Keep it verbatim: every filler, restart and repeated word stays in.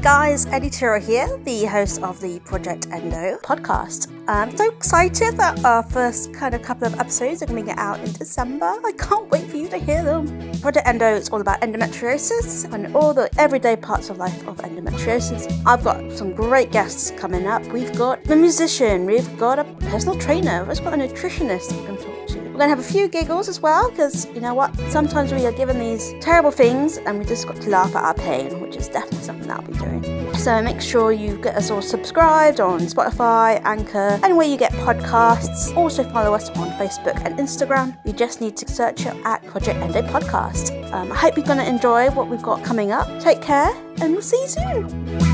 guys, Eddie Turrell here, the host of the Project Endo podcast. I'm so excited that our first kind of couple of episodes are going to get out in December. I can't wait for you to hear them. Project Endo is all about endometriosis and all the everyday parts of life of endometriosis. I've got some great guests coming up. We've got a musician, we've got a personal trainer, we've got a nutritionist we can talk to. We're going to have a few giggles as well, because you know what, sometimes we are given these terrible things and we just got to laugh at our pain, which is definitely something that I'll be doing. So make sure you get us all subscribed on Spotify, Anchor, and where you get podcasts. Also follow us on Facebook and Instagram. You just need to search it at Project Endo Podcast. Um, I hope you're going to enjoy what we've got coming up. Take care and we'll see you soon.